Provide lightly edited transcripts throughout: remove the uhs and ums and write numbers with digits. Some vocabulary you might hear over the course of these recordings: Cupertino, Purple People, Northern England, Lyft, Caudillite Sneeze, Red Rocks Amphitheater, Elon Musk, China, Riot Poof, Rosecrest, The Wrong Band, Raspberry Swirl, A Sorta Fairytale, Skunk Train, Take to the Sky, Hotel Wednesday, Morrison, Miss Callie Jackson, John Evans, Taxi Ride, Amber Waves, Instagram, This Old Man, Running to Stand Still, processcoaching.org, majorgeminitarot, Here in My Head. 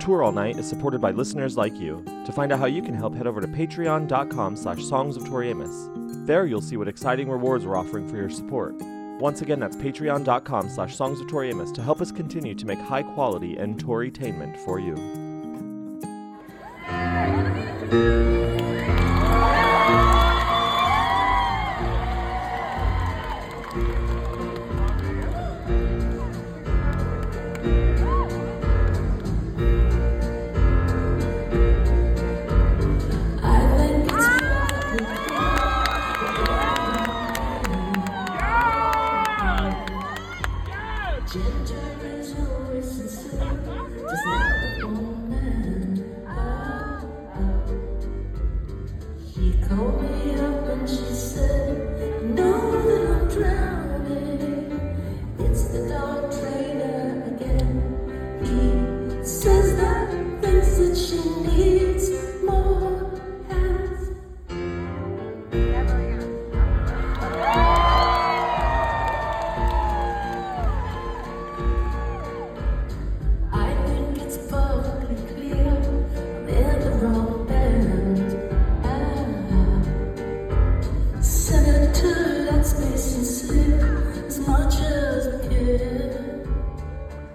Tour All Night is supported by listeners like you. To find out how you can help, head over to patreon.com/songsoftoriamos. There you'll see what exciting rewards we're offering for your support. Once again, that's patreon.com/songsoftoriamos to help us continue to make high quality and Torytainment for you.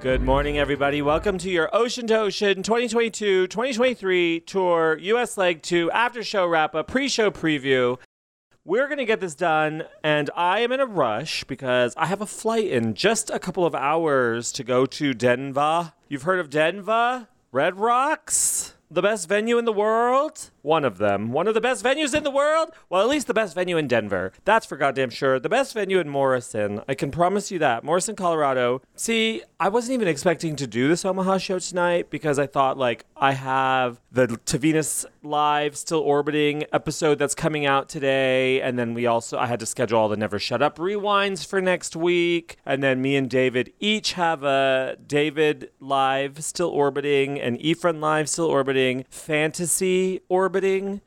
Good morning, everybody. Welcome to your Ocean to Ocean 2022-2023 Tour US Leg 2 after-show wrap-up, pre-show preview. We're going to get this done, and I am in a rush because I have a flight in just a couple of hours to go to Denver. You've heard of Denver? Red Rocks? The best venue in the world? One of them. One of the best venues in the world? Well, at least the best venue in Denver. That's for goddamn sure. The best venue in Morrison. I can promise you that. Morrison, Colorado. See, I wasn't even expecting to do this Omaha show tonight because I thought, like, I have the To Venus Live Still Orbiting episode that's coming out today. And then I had to schedule all the Never Shut Up rewinds for next week. And then me and David each have a David Live Still Orbiting and Ephraim Live Still Orbiting fantasy orbiting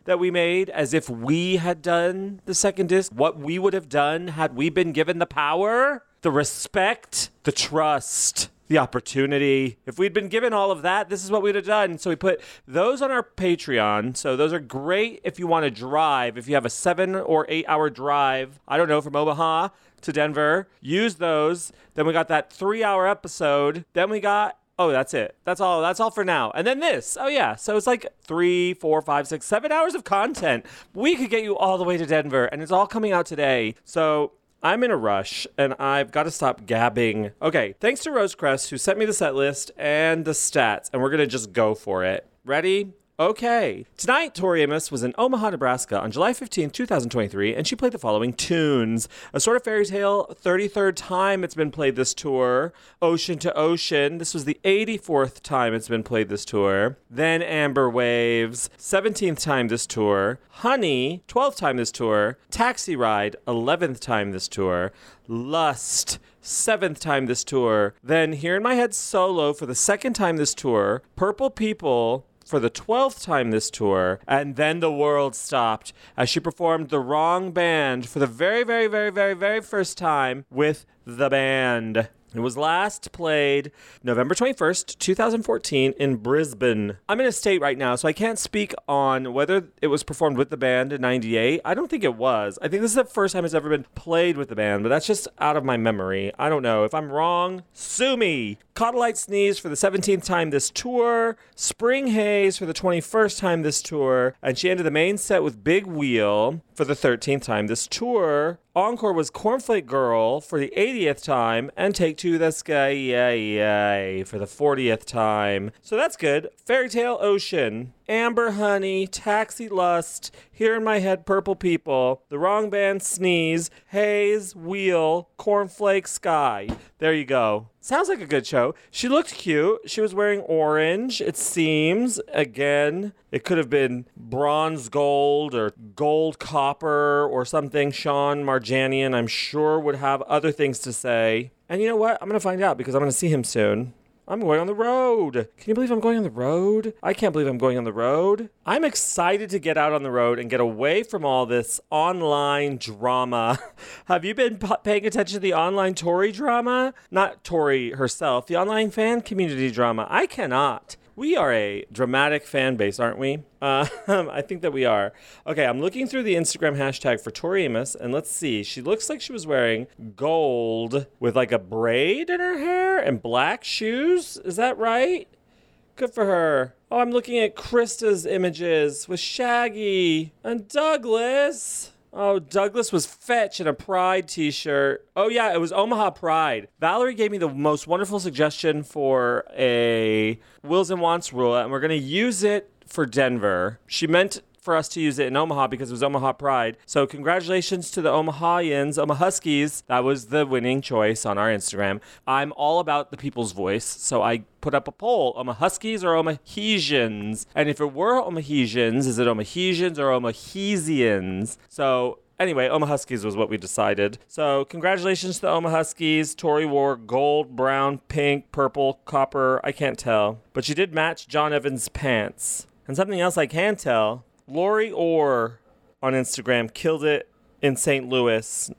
that we made as if we had done the second disc, what we would have done had we been given the power, the respect, the trust, the opportunity. If we'd been given all of that, this is what we'd have done. So we put those on our Patreon. So those are great if you want to drive, if you have a 7 or 8 hour drive, I don't know, from Omaha to Denver. Use those. Then we got that 3 hour episode. Then we got that's it. That's all for now. And then this. Oh, yeah. So it's like 3, 4, 5, 6, 7 hours of content. We could get you all the way to Denver, and it's all coming out today. So I'm in a rush, and I've got to stop gabbing. Okay. Thanks to Rosecrest, who sent me the set list and the stats, and we're going to just go for it. Ready? Okay. Tonight, Tori Amos was in Omaha, Nebraska on July 15, 2023, and she played the following tunes. A Sorta Fairytale, 33rd time it's been played this tour. Ocean to Ocean, this was the 84th time it's been played this tour. Then Amber Waves, 17th time this tour. Honey, 12th time this tour. Taxi Ride, 11th time this tour. Lust, 7th time this tour. Then Here in My Head solo for the 2nd time this tour. Purple People, for the 12th time this tour, and then the world stopped as she performed The Wrong Band for the very, very, very, very, very first time with the band. It was last played November 21st, 2014 in Brisbane. I'm in a state right now, so I can't speak on whether it was performed with the band in 98. I don't think it was. I think this is the first time it's ever been played with the band, but that's just out of my memory. I don't know. If I'm wrong, sue me. Caudillite Sneeze for the 17th time this tour. Spring Haze for the 21st time this tour. And she ended the main set with Big Wheel for the 13th time this tour. Encore was Cornflake Girl for the 80th time, and Take to the Sky for the 40th time. So that's good. Fairytale, Ocean, Amber, Honey, Taxi, Lust, Here in My Head, Purple People, The Wrong Band, Sneeze, Haze, Wheel, Cornflake, Sky. There you go. Sounds like a good show. She looked cute. She was wearing orange, it seems. Again, it could have been bronze gold or gold copper or something. Sean Marjanian, I'm sure, would have other things to say. And you know what? I'm going to find out because I'm going to see him soon. I'm going on the road. Can you believe I'm going on the road? I can't believe I'm going on the road. I'm excited to get out on the road and get away from all this online drama. Have you been paying attention to the online Tory drama? Not Tory herself, the online fan community drama. I cannot. We are a dramatic fan base, aren't we? I think that we are. Okay, I'm looking through the Instagram hashtag for Tori Amos, and let's see. She looks like she was wearing gold with like a braid in her hair and black shoes. Is that right? Good for her. Oh, I'm looking at Krista's images with Shaggy and Douglas. Oh, Douglas was fetch in a Pride t-shirt. Oh, yeah, it was Omaha Pride. Valerie gave me the most wonderful suggestion for a wills and wants rule, and we're going to use it for Denver. She meant for us to use it in Omaha because it was Omaha Pride. So congratulations to the Omahaians, Omahuskies. That was the winning choice on our Instagram. I'm all about the people's voice, so I put up a poll, Omahuskies or Omahesians? And if it were Omahesians, is it Omahesians or Omahesians? So anyway, Omahuskies was what we decided. So congratulations to the Omahuskies. Tori wore gold, brown, pink, purple, copper. I can't tell. But she did match John Evans' pants. And something else I can tell, Lori Orr on Instagram killed it in St. Louis.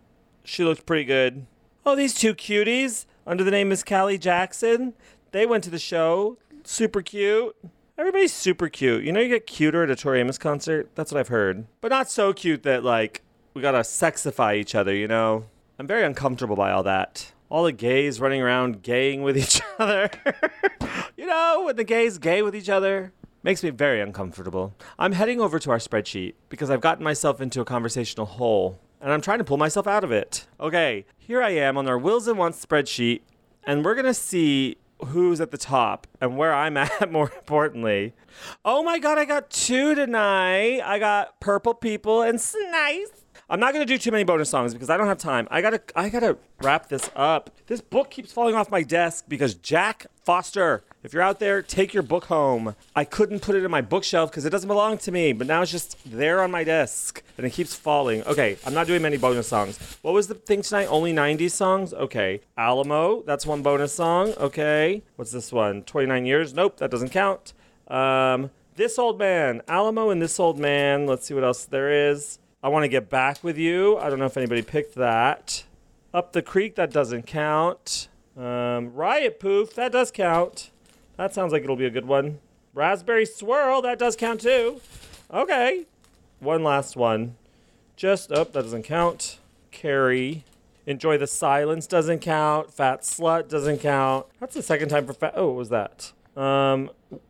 She looked pretty good. Oh, these two cuties under the name Miss Callie Jackson. They went to the show. Super cute. Everybody's super cute. You know, you get cuter at a Tori Amos concert. That's what I've heard. But not so cute that, like, we gotta sexify each other, you know? I'm very uncomfortable by all that. All the gays running around gaying with each other. You know, when the gays gay with each other. Makes me very uncomfortable. I'm heading over to our spreadsheet because I've gotten myself into a conversational hole and I'm trying to pull myself out of it. Okay, here I am on our wills and wants spreadsheet, and we're gonna see who's at the top and where I'm at, more importantly. Oh my God, I got two tonight. I got Purple People and Snice. I'm not gonna do too many bonus songs because I don't have time. I gotta wrap this up. This book keeps falling off my desk because Jack Foster, if you're out there, take your book home. I couldn't put it in my bookshelf because it doesn't belong to me, but now it's just there on my desk, and it keeps falling. Okay, I'm not doing many bonus songs. What was the thing tonight? Only 90s songs? Okay. Alamo, that's one bonus song. Okay. What's this one? 29 Years? Nope, that doesn't count. This Old Man. Alamo and This Old Man. Let's see what else there is. I Want to Get Back With You. I don't know if anybody picked that. Up the Creek, that doesn't count. Riot Poof, that does count. That sounds like it'll be a good one. Raspberry Swirl, that does count too. Okay. One last one. That doesn't count. Carrie. Enjoy the Silence doesn't count. Fat Slut doesn't count. That's the second time for what was that?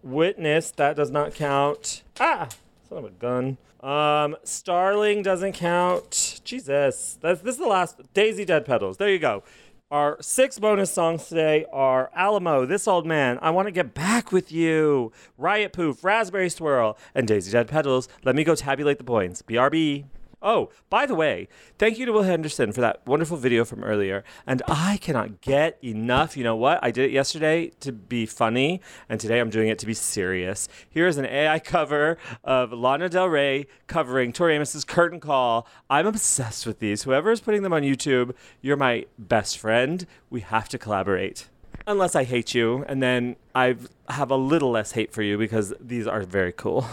Witness, that does not count. Son of a gun. Starling doesn't count. Jesus. This is the last. Daisy Dead Petals. There you go. Our six bonus songs today are Alamo, This Old Man, I Want to Get Back With You, Riot Poof, Raspberry Swirl, and Daisy Dead Petals. Let me go tabulate the points. BRB. Oh, by the way, thank you to Will Henderson for that wonderful video from earlier. And I cannot get enough. You know what? I did it yesterday to be funny, and today I'm doing it to be serious. Here is an AI cover of Lana Del Rey covering Tori Amos's Curtain Call. I'm obsessed with these. Whoever is putting them on YouTube, you're my best friend. We have to collaborate. Unless I hate you, and then I have a little less hate for you because these are very cool.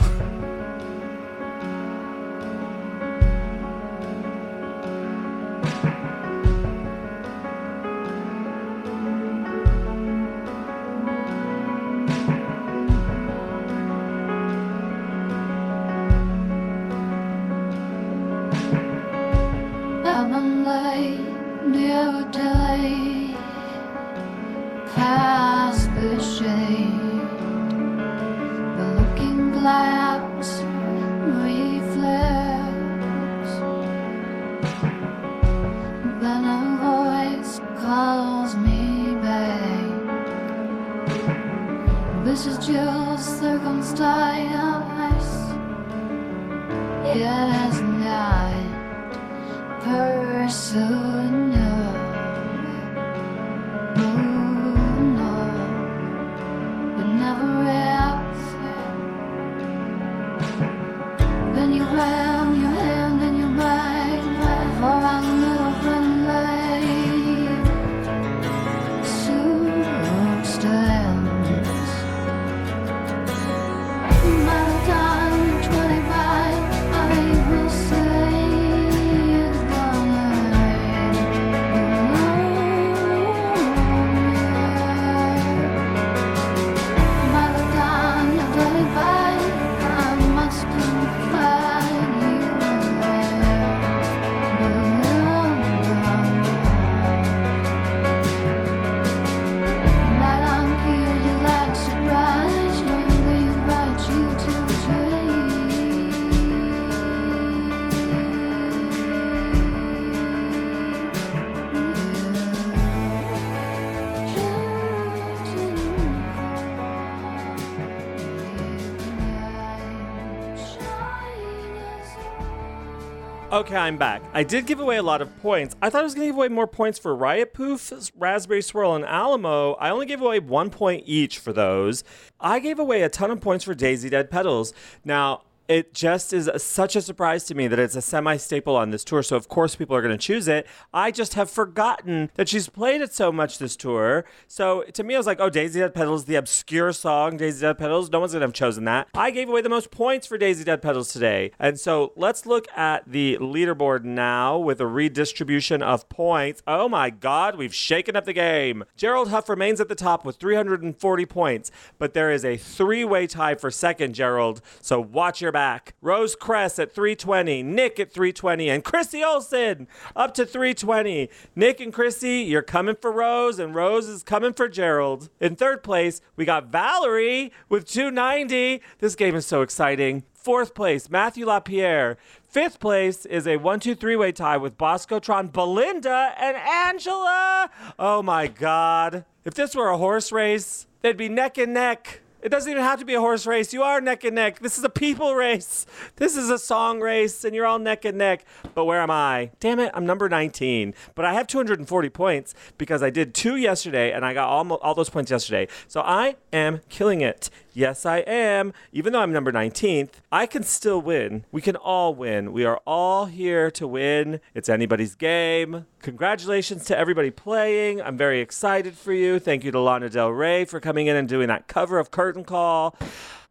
Okay, I'm back. I did give away a lot of points. I thought I was going to give away more points for Riot Poof, Raspberry Swirl, and Alamo. I only gave away 1 point each for those. I gave away a ton of points for Daisy Dead Petals. Now, it just is such a surprise to me that it's a semi-staple on this tour, so of course people are going to choose it. I just have forgotten that she's played it so much this tour. So to me, I was like, oh, Daisy Dead Petals, the obscure song, Daisy Dead Petals. No one's going to have chosen that. I gave away the most points for Daisy Dead Petals today. And so let's look at the leaderboard now with a redistribution of points. Oh my God, we've shaken up the game. Gerald Huff remains at the top with 340 points, but there is a three-way tie for second, Gerald. So watch your back. Rosecrest at 320, Nick at 320, and Chrissy Olsen up to 320. Nick and Chrissy, you're coming for Rose, and Rose is coming for Gerald. In third place, we got Valerie with 290. This game is so exciting. Fourth place, Matthew LaPierre. Fifth place is a 1-2-3-way tie with Boscotron, Belinda, and Angela. Oh my God. If this were a horse race, they'd be neck and neck. It doesn't even have to be a horse race. You are neck and neck. This is a people race. This is a song race, and you're all neck and neck. But where am I? Damn it, I'm number 19. But I have 240 points because I did two yesterday, and I got all those points yesterday. So I am killing it. Yes, I am. Even though I'm number 19th, I can still win. We can all win. We are all here to win. It's anybody's game. Congratulations to everybody playing. I'm very excited for you. Thank you to Lana Del Rey for coming in and doing that cover of Curtain Call.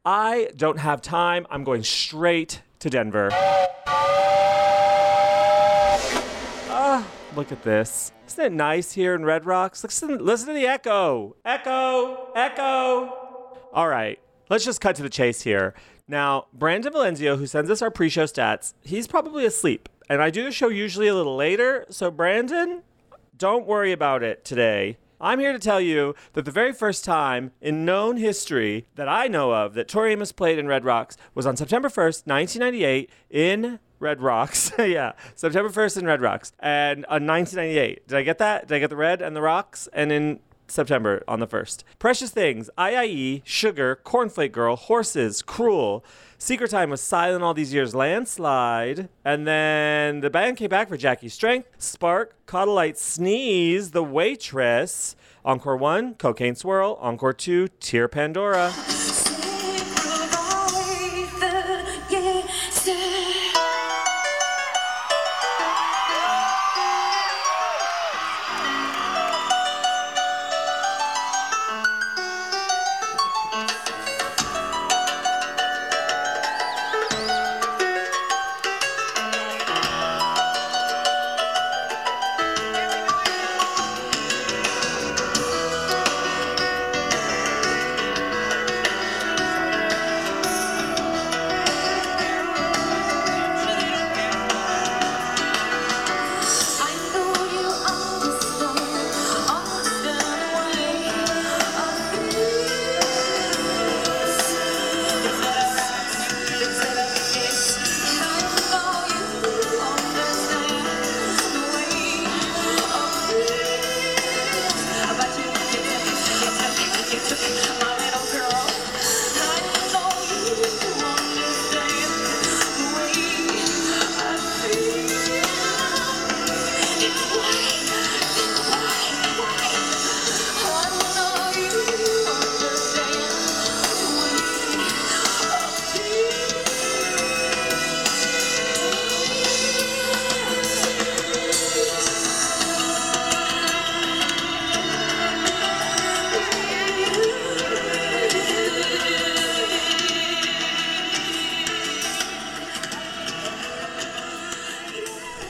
I don't have time. I'm going straight to Denver. Look at this. Isn't it nice here in Red Rocks? Listen to the echo. Echo, echo. All right, let's just cut to the chase here. Now, Brandon Valenzio, who sends us our pre-show stats, he's probably asleep. And I do the show usually a little later. So, Brandon, don't worry about it today. I'm here to tell you that the very first time in known history that I know of that Tori Amos played in Red Rocks was on September 1st, 1998 in Red Rocks. Yeah, September 1st in Red Rocks. And on 1998. Did I get that? Did I get the red and the rocks? And in September on the 1st. Precious Things, IIE, Sugar, Cornflake Girl, Horses, Cruel, Secret Time was Silent All These Years, Landslide, and then the band came back for Jackie's Strength, Spark, Caudillite Sneeze, The Waitress, Encore 1, Cocaine Swirl, Encore 2, Tear Pandora.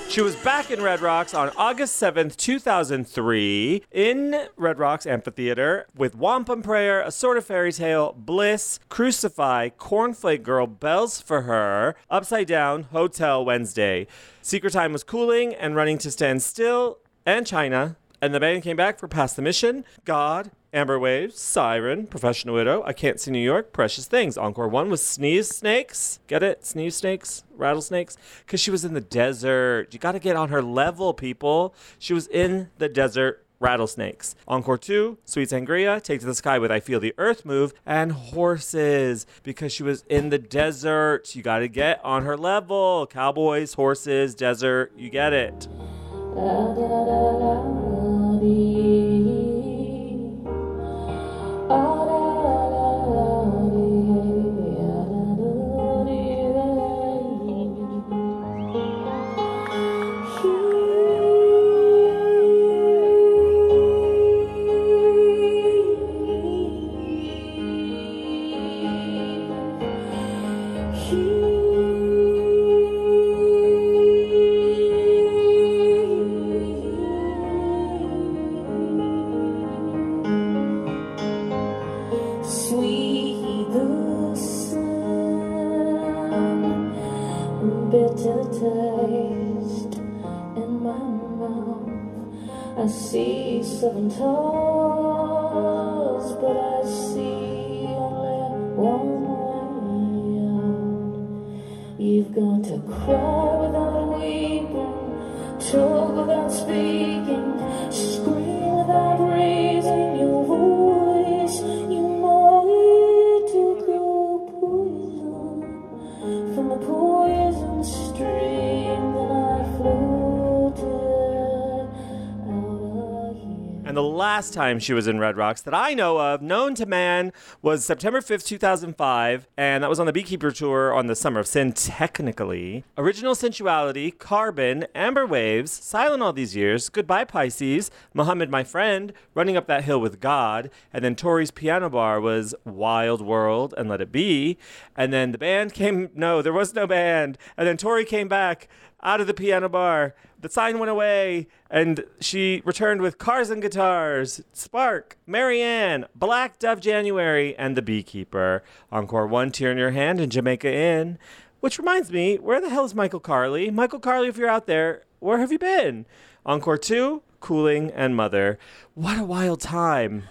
She was back in Red Rocks on August 7th, 2003 in Red Rocks Amphitheater with Wampum Prayer, A Sorta Fairytale, Bliss, Crucify, Cornflake Girl, Bells for Her, Upside Down, Hotel Wednesday. Secret Time was Cooling and Running to Stand Still and China. And the band came back for Past the Mission, God, Amber Waves, Siren, Professional Widow, I Can't See New York, Precious Things. Encore 1 was Sneeze Snakes. Get it? Sneeze Snakes? Rattlesnakes? Because she was in the desert. You got to get on her level, people. She was in the desert Rattlesnakes. Encore 2, Sweet Sangria, Take to the Sky with I Feel the Earth Move, and Horses, because she was in the desert. You gotta get on her level. Cowboys, horses, desert, you get it. Last time she was in Red Rocks that I know of, known to man, was September 5th, 2005, and that was on the Beekeeper Tour on the Summer of Sin, technically. Original Sensuality, Carbon, Amber Waves, Silent All These Years, Goodbye Pisces, Muhammad My Friend, Running Up That Hill with God, and then Tori's Piano Bar was Wild World and Let It Be, and then the band came, no, there was no band, and then Tori came back out of the piano bar, the sign went away, and she returned with Cars and Guitars, Spark, Marianne, Black Dove January, and The Beekeeper. Encore 1, Tear in Your Hand, and Jamaica Inn. Which reminds me, where the hell is Michael Carley? Michael Carley, if you're out there, where have you been? Encore 2, Cooling, and Mother. What a wild time.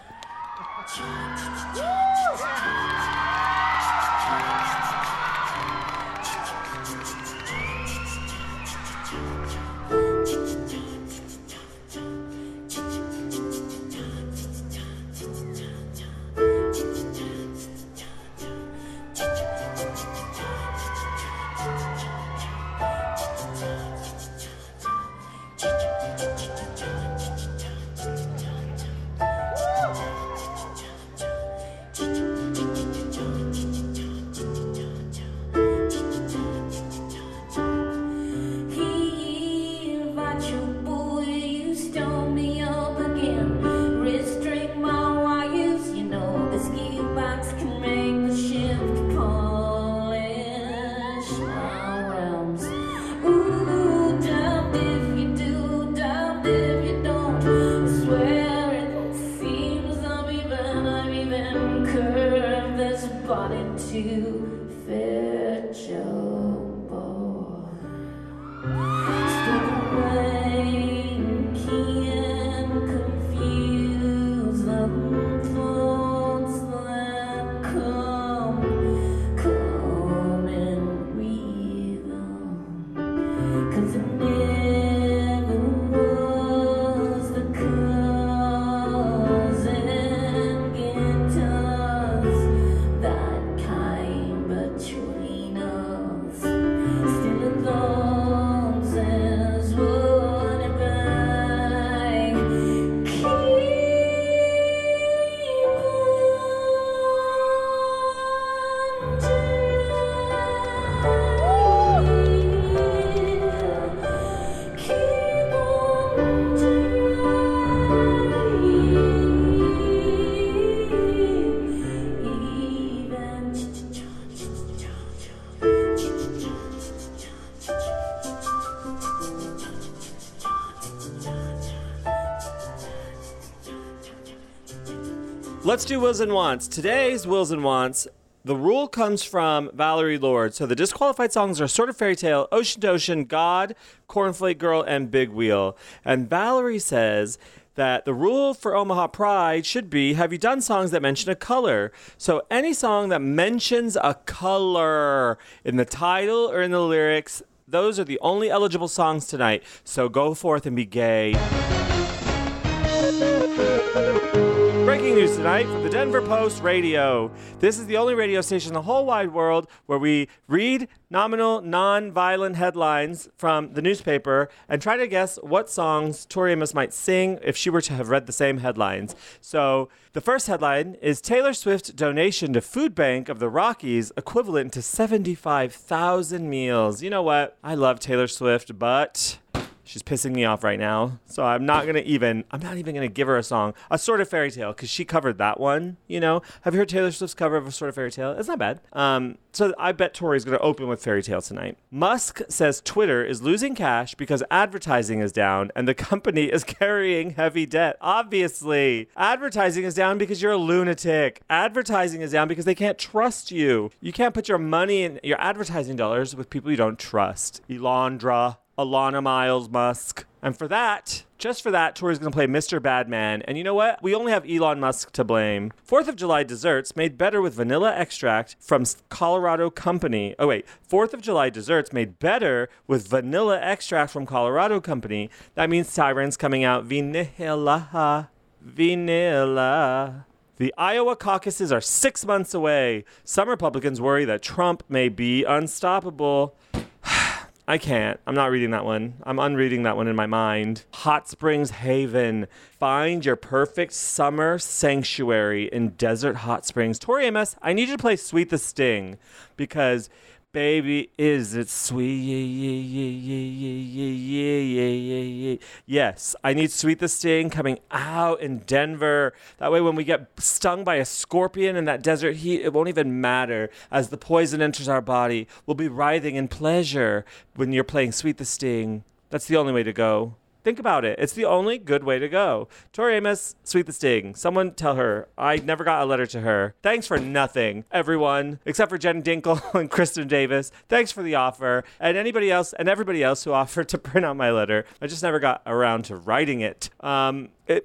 Let's do Wills and Wants. Today's Wills and Wants, the rule comes from Valerie Lord. So the disqualified songs are Sorta Fairytale, Ocean to Ocean, God, Cornflake Girl, and Big Wheel. And Valerie says that the rule for Omaha Pride should be, have you done songs that mention a color? So any song that mentions a color in the title or in the lyrics, those are the only eligible songs tonight. So go forth and be gay. breaking news tonight from the Denver Post Radio. This is the only radio station in the whole wide world where we read nominal, non-violent headlines from the newspaper and try to guess what songs Tori Amos might sing if she were to have read the same headlines. So the first headline is Taylor Swift donation to Food Bank of the Rockies equivalent to 75,000 meals. You know what? I love Taylor Swift, but... she's pissing me off right now, so I'm not even gonna give her a song. A Sorta Fairytale, because she covered that one, you know? Have you heard Taylor Swift's cover of A Sorta Fairytale? It's not bad. So I bet Tori's gonna open with Fairytale tonight. Musk says Twitter is losing cash because advertising is down and the company is carrying heavy debt. Obviously, advertising is down because you're a lunatic. Advertising is down because they can't trust you. You can't put your money in your advertising dollars with people you don't trust. Elondra. Alana Miles Musk. And for that, just for that, Tori's going to play Mr. Badman. And you know what? We only have Elon Musk to blame. 4th of July desserts made better with vanilla extract from Colorado company. 4th of July desserts made better with vanilla extract from Colorado company. That means Sirens coming out. Vanilla. Vanilla. The Iowa caucuses are 6 months away. Some Republicans worry that Trump may be unstoppable. I can't. I'm not reading that one. I'm unreading that one in my mind. Hot Springs Haven. Find your perfect summer sanctuary in desert hot springs. Tori Amos, I need you to play Sweet the Sting because, baby, is it sweet? Yes, I need Sweet the Sting coming out in Denver. That way when we get stung by a scorpion in that desert heat, it won't even matter. As the poison enters our body, we'll be writhing in pleasure when you're playing Sweet the Sting. That's the only way to go. Think about it. It's the only good way to go. Tori Amos, Sweet the Sting. Someone tell her. I never got a letter to her. Thanks for nothing, everyone, except for Jen Dinkle and Kristen Davis. Thanks for the offer. And anybody else and everybody else who offered to print out my letter. I just never got around to writing it. It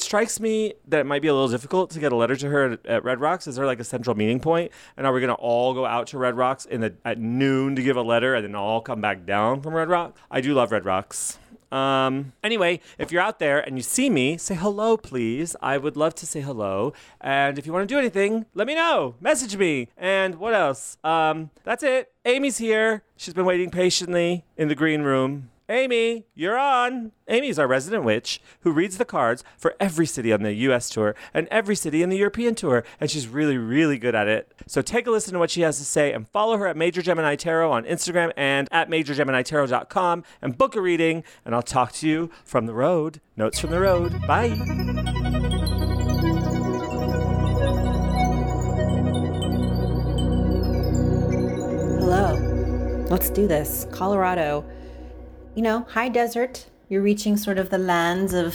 strikes me that it might be a little difficult to get a letter to her at Red Rocks. Is there like a central meeting point? And are we going to all go out to Red Rocks at noon to give a letter and then all come back down from Red Rocks? I do love Red Rocks. Anyway, if you're out there and you see me, say hello, please. I would love to say hello. And if you want to do anything, let me know. Message me. And what else? That's it. Amy's here. She's been waiting patiently in the green room. Amy, you're on. Amy is our resident witch who reads the cards for every city on the U.S. tour and every city in the European tour, and she's really, really good at it. So take a listen to what she has to say and follow her at Major Gemini Tarot on Instagram and at MajorGeminiTarot.com and book a reading, and I'll talk to you from the road. Notes from the road. Bye. Hello. Let's do this. Colorado. You know, high desert, you're reaching sort of the lands of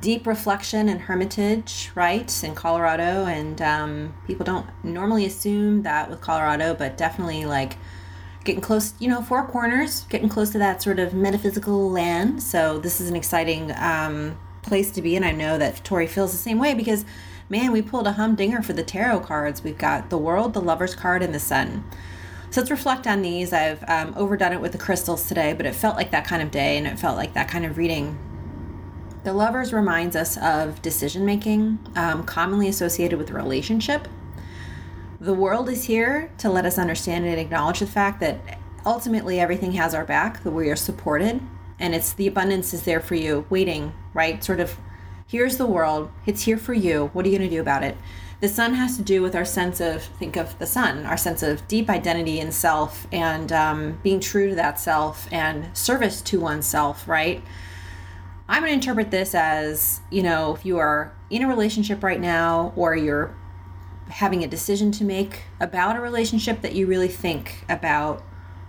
deep reflection and hermitage, right, in Colorado. And people don't normally assume that with Colorado, but definitely like getting close, you know, Four Corners, getting close to that sort of metaphysical land. So this is an exciting place to be. And I know that Tori feels the same way because, man, we pulled a humdinger for the tarot cards. We've got the World, the Lover's card, and the Sun. So let's reflect on these. I've overdone it with the crystals today, but it felt like that kind of day and it felt like that kind of reading. The Lovers reminds us of decision-making, commonly associated with relationship. The World is here to let us understand and acknowledge the fact that ultimately everything has our back, that we are supported, and it's the abundance is there for you, waiting, right? Sort of, here's the world, it's here for you, what are you going to do about it? The Sun has to do with our sense of, think of the sun, our sense of deep identity in self and being true to that self and service to oneself, right? I'm going to interpret this as, you know, if you are in a relationship right now or you're having a decision to make about a relationship, that you really think about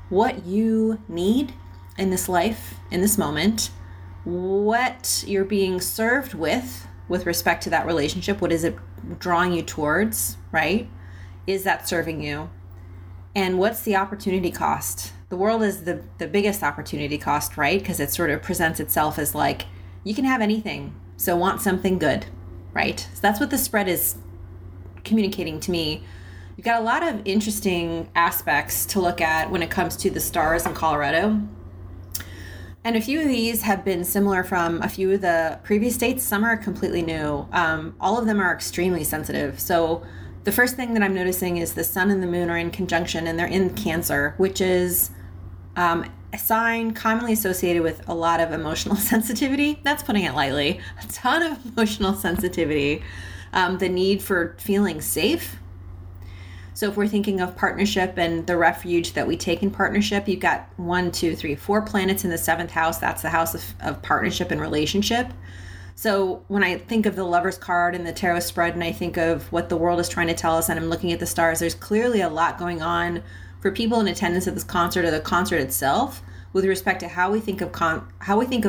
what you need in this life, in this moment, what you're being served with respect to that relationship, what is it drawing you towards, right? Is that serving you? And what's the opportunity cost? The World is the biggest opportunity cost, right? Because it sort of presents itself as like, you can have anything, so want something good, right? So that's what the spread is communicating to me. You've got a lot of interesting aspects to look at when it comes to the stars in Colorado. And a few of these have been similar from a few of the previous dates. Some are completely new. All of them are extremely sensitive. So the first thing that I'm noticing is the sun and the moon are in conjunction, and they're in Cancer, which is a sign commonly associated with a lot of emotional sensitivity. That's putting it lightly. A ton of emotional sensitivity. The need for feeling safe. So if we're thinking of partnership and the refuge that we take in partnership, you've got 1, 2, 3, 4 planets in the 7th house. That's the house of partnership and relationship. So when I think of the Lover's card and the tarot spread, and I think of what the world is trying to tell us, and I'm looking at the stars, there's clearly a lot going on for people in attendance at this concert or the concert itself with respect to how we think of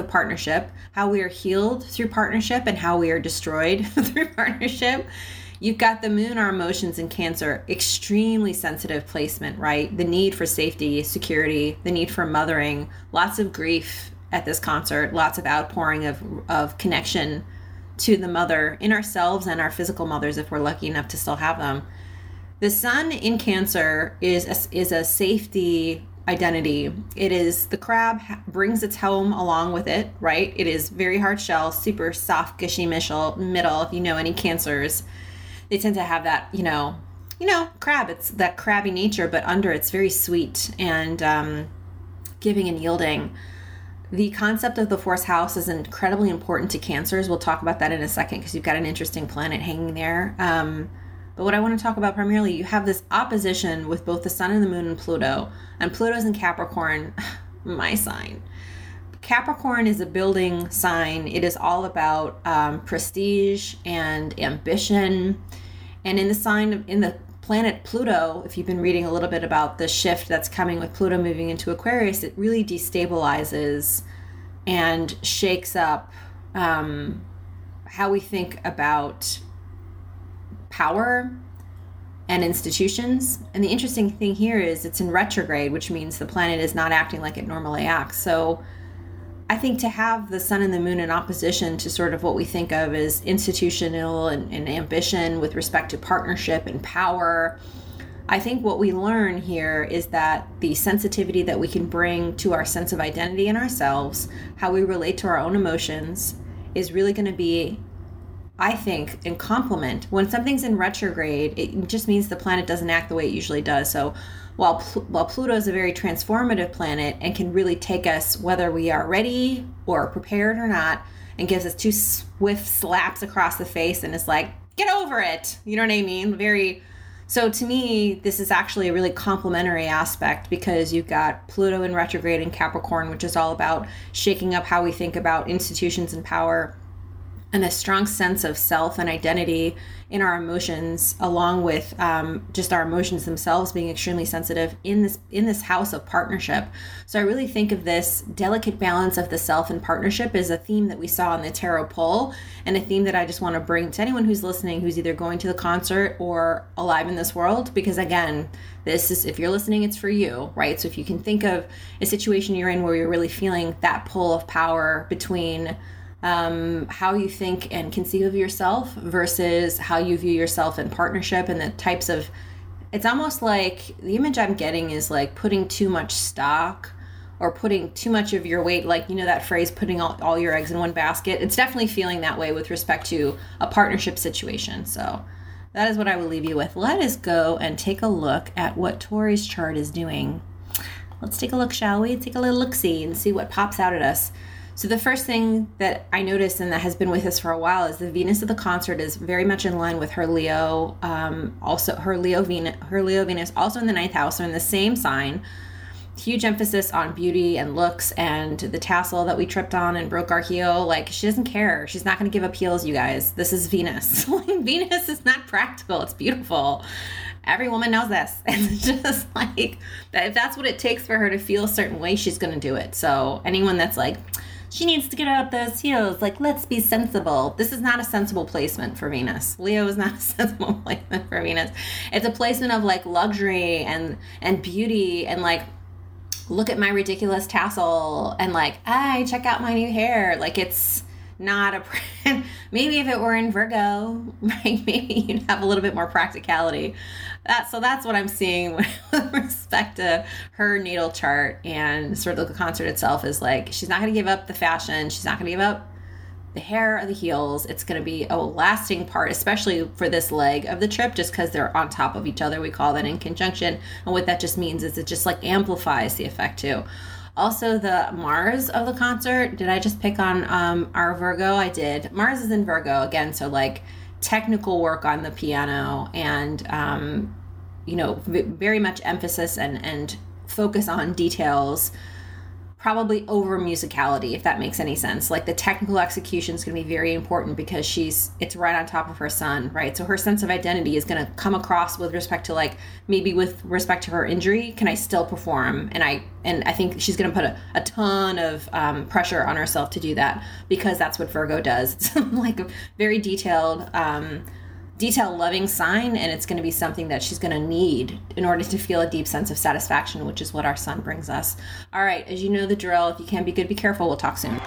partnership, how we are healed through partnership, and how we are destroyed through partnership. You've got the moon, our emotions, in Cancer, extremely sensitive placement, right? The need for safety, security, the need for mothering, lots of grief at this concert, lots of outpouring of connection to the mother in ourselves and our physical mothers if we're lucky enough to still have them. The sun in Cancer is a safety identity. It is the crab brings its home along with it, right? It is very hard shell, super soft, gushy middle, if you know any Cancers. They tend to have that, crab. It's that crabby nature, but under it's very sweet and giving and yielding. The concept of the 4th house is incredibly important to Cancers. We'll talk about that in a second because you've got an interesting planet hanging there. But what I want to talk about primarily, you have this opposition with both the sun and the moon and Pluto. And Pluto's in Capricorn, my sign. Capricorn is a building sign. It is all about prestige and ambition. And in the planet Pluto, if you've been reading a little bit about the shift that's coming with Pluto moving into Aquarius, it really destabilizes and shakes up how we think about power and institutions. And the interesting thing here is it's in retrograde, which means the planet is not acting like it normally acts. So I think to have the sun and the moon in opposition to sort of what we think of as institutional and ambition with respect to partnership and power, I think what we learn here is that the sensitivity that we can bring to our sense of identity in ourselves, how we relate to our own emotions, is really going to be, I think, in complement. When something's in retrograde, it just means the planet doesn't act the way it usually does. So While Pluto is a very transformative planet and can really take us whether we are ready or prepared or not, and gives us 2 swift slaps across the face and is like, get over it. You know what I mean? So to me, this is actually a really complementary aspect because you've got Pluto in retrograde in Capricorn, which is all about shaking up how we think about institutions and power, and a strong sense of self and identity in our emotions, along with just our emotions themselves being extremely sensitive in this house of partnership. So I really think of this delicate balance of the self and partnership as a theme that we saw in the tarot poll, and a theme that I just want to bring to anyone who's listening, who's either going to the concert or alive in this world, because again, this is, if you're listening, it's for you, right? So if you can think of a situation you're in where you're really feeling that pull of power between how you think and conceive of yourself versus how you view yourself in partnership, and the types of, it's almost like the image I'm getting is like putting too much stock or putting too much of your weight, like, you know, that phrase, putting all your eggs in one basket. It's definitely feeling that way with respect to a partnership situation. So that is what I will leave you with. Let us go and take a look at what Tori's chart is doing. Let's take a look, shall we? Take a little look-see and see what pops out at us. So the first thing that I noticed, and that has been with us for a while, is the Venus of the concert is very much in line with her Leo, also her Leo Venus, also in the 9th house, or in the same sign. Huge emphasis on beauty and looks, and the tassel that we tripped on and broke our heel. Like, she doesn't care. She's not going to give up heels, you guys. This is Venus. Like, Venus is not practical. It's beautiful. Every woman knows this. It's just like, that if that's what it takes for her to feel a certain way, she's going to do it. So anyone that's like, she needs to get out those heels, like, let's be sensible. This is not a sensible placement for Venus. Leo is not a sensible placement for Venus. It's a placement of, like, luxury and beauty and, like, look at my ridiculous tassel and, like, I check out my new hair. Like, it's not a prank. Maybe if it were in Virgo, right, maybe you'd have a little bit more practicality. So that's what I'm seeing with respect to her natal chart, and sort of the concert itself is like, she's not going to give up the fashion. She's not going to give up the hair or the heels. It's going to be a lasting part, especially for this leg of the trip, just because they're on top of each other. We call that in conjunction. And what that just means is it just like amplifies the effect too. Also, the Mars of the concert. Did I just pick on our Virgo? I did. Mars is in Virgo again, so like technical work on the piano and, very much emphasis and focus on details, probably over musicality, if that makes any sense. Like the technical execution is going to be very important because it's right on top of her son, right? So her sense of identity is going to come across with respect to like, maybe with respect to her injury, can I still perform? And I think she's going to put a ton of pressure on herself to do that, because that's what Virgo does. It's like a very detailed, detail-loving sign, and it's going to be something that she's going to need in order to feel a deep sense of satisfaction, which is what our sun brings us. All right, as you know the drill, if you can be good, be careful. We'll talk soon.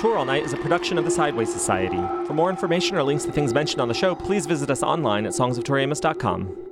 Pictorial Night is a production of the Sideways Society. For more information or links to things mentioned on the show, please visit us online at songsoftoriamos.com.